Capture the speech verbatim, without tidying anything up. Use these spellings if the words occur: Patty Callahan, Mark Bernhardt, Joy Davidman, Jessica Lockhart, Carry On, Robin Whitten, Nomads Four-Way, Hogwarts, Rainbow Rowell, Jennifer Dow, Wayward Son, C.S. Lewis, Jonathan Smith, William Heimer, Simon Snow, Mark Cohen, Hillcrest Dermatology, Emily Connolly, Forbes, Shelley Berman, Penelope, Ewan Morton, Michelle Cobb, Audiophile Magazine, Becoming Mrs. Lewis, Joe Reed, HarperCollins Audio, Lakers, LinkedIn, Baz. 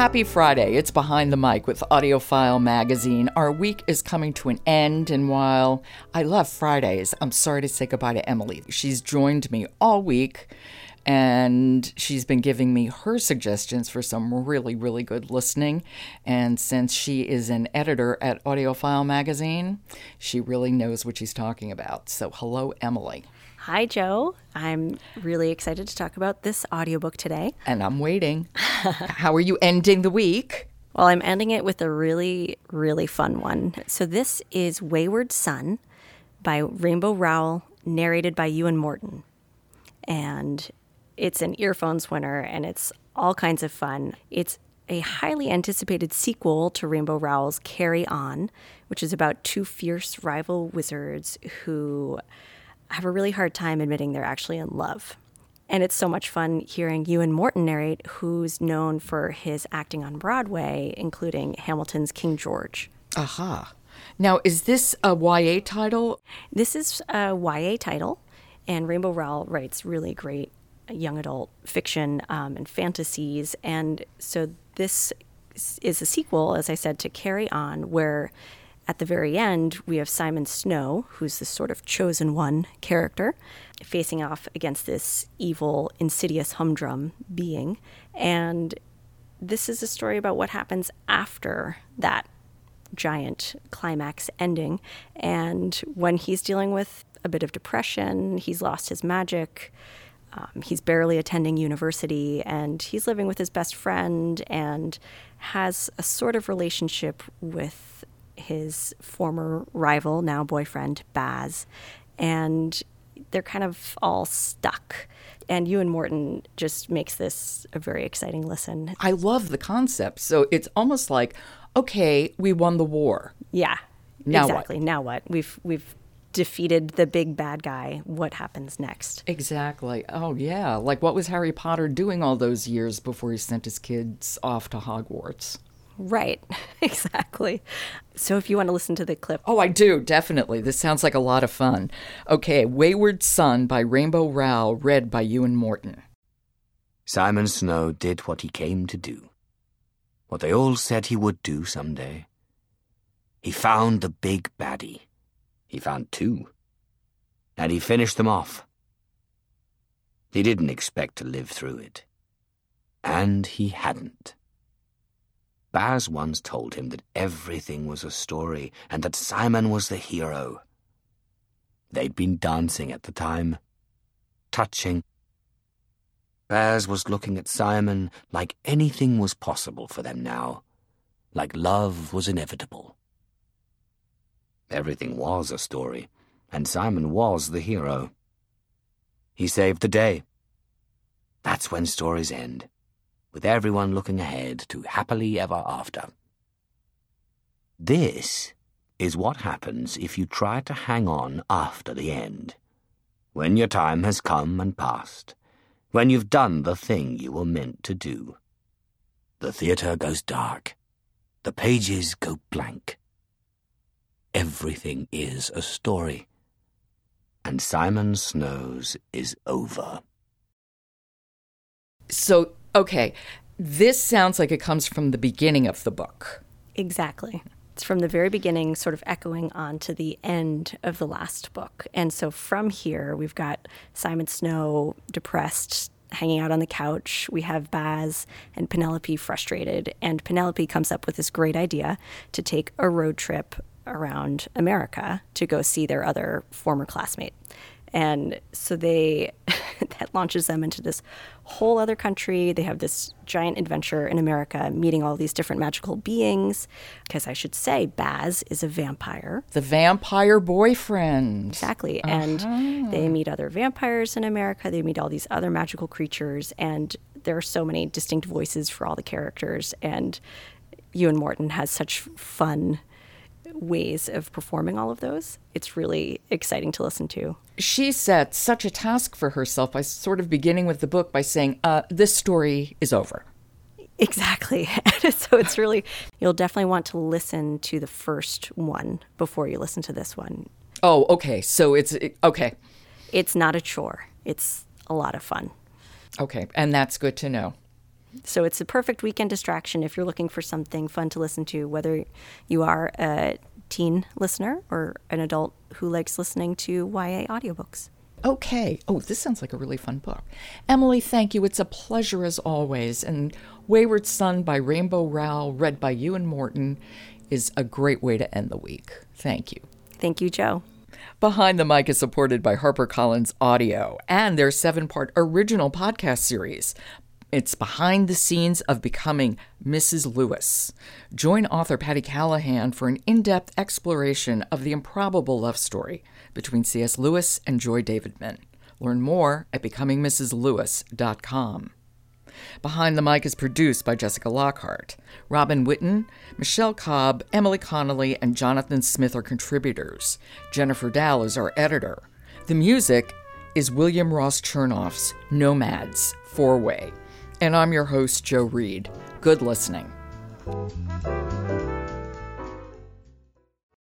Happy Friday. It's Behind the Mic with Audiophile Magazine. Our week is coming to an end, and while I love Fridays, I'm sorry to say goodbye to Emily. She's joined me all week, and she's been giving me her suggestions for some really, really good listening. And since she is an editor at Audiophile Magazine, she really knows what she's talking about. So hello, Emily. Hi, Joe. I'm really excited to talk about this audiobook today. And I'm waiting. How are you ending the week? Well, I'm ending it with a really, really fun one. So this is Wayward Son by Rainbow Rowell, narrated by Ewan Morton. And it's an earphones winner, and it's all kinds of fun. It's a highly anticipated sequel to Rainbow Rowell's Carry On, which is about two fierce rival wizards who have a really hard time admitting they're actually in love. And it's so much fun hearing Ewan Morton narrate, who's known for his acting on Broadway, including Hamilton's King George. Aha. Now, is this a Y A title? This is a Y A title, and Rainbow Rowell writes really great young adult fiction um, and fantasies. And so this is a sequel, as I said, to Carry On, where at the very end, we have Simon Snow, who's the sort of chosen one character, facing off against this evil, insidious humdrum being. And this is a story about what happens after that giant climax ending. And when he's dealing with a bit of depression, he's lost his magic, um, he's barely attending university, and he's living with his best friend and has a sort of relationship with his former rival, now boyfriend, Baz, and they're kind of all stuck. And Ewan Morton just makes this a very exciting listen. I love the concept. So it's almost like, okay, we won the war. Yeah, now exactly. What? Now what? We've we've defeated the big bad guy. What happens next? Exactly. Oh, yeah. Like, what was Harry Potter doing all those years before he sent his kids off to Hogwarts? Right, exactly. So if you want to listen to the clip. Oh, I do, definitely. This sounds like a lot of fun. Okay, Wayward Son by Rainbow Rowell, read by Ewan Morton. Simon Snow did what he came to do, what they all said he would do someday. He found the big baddie. He found two. And he finished them off. He didn't expect to live through it. And he hadn't. Baz once told him that everything was a story and that Simon was the hero. They'd been dancing at the time, touching. Baz was looking at Simon like anything was possible for them now, like love was inevitable. Everything was a story, and Simon was the hero. He saved the day. That's when stories end, with everyone looking ahead to happily ever after. This is what happens if you try to hang on after the end, when your time has come and passed, when you've done the thing you were meant to do. The theatre goes dark. The pages go blank. Everything is a story, and Simon Snow's is over. So, okay, this sounds like it comes from the beginning of the book. Exactly. It's from the very beginning, sort of echoing on to the end of the last book. And so from here, we've got Simon Snow depressed, hanging out on the couch. We have Baz and Penelope frustrated. And Penelope comes up with this great idea to take a road trip around America to go see their other former classmate. And so they, that launches them into this whole other country. They have this giant adventure in America, meeting all these different magical beings. Because I should say, Baz is a vampire. The vampire boyfriend. Exactly. Uh-huh. And they meet other vampires in America. They meet all these other magical creatures. And there are so many distinct voices for all the characters. And Ewan Morton has such fun ways of performing all of those. It's really exciting to listen to. She set such a task for herself by sort of beginning with the book by saying, uh, this story is over. Exactly. So it's really, you'll definitely want to listen to the first one before you listen to this one. Oh, okay. So it's, it, okay. It's not a chore. It's a lot of fun. Okay. And that's good to know. So it's a perfect weekend distraction if you're looking for something fun to listen to, whether you are a teen listener or an adult who likes listening to Y A audiobooks. Okay. Oh, this sounds like a really fun book. Emily, thank you. It's a pleasure as always. And Wayward Son by Rainbow Rowell, read by Ewan Morton, is a great way to end the week. Thank you. Thank you, Joe. Behind the Mic is supported by HarperCollins Audio and their seven-part original podcast series. It's Behind the Scenes of Becoming Missus Lewis. Join author Patty Callahan for an in-depth exploration of the improbable love story between C S Lewis and Joy Davidman. Learn more at becoming mrs lewis dot com. Behind the Mic is produced by Jessica Lockhart. Robin Whitten, Michelle Cobb, Emily Connolly, and Jonathan Smith are contributors. Jennifer Dow is our editor. The music is William Ross Chernoff's Nomads Four-Way. And I'm your host, Joe Reed. Good listening.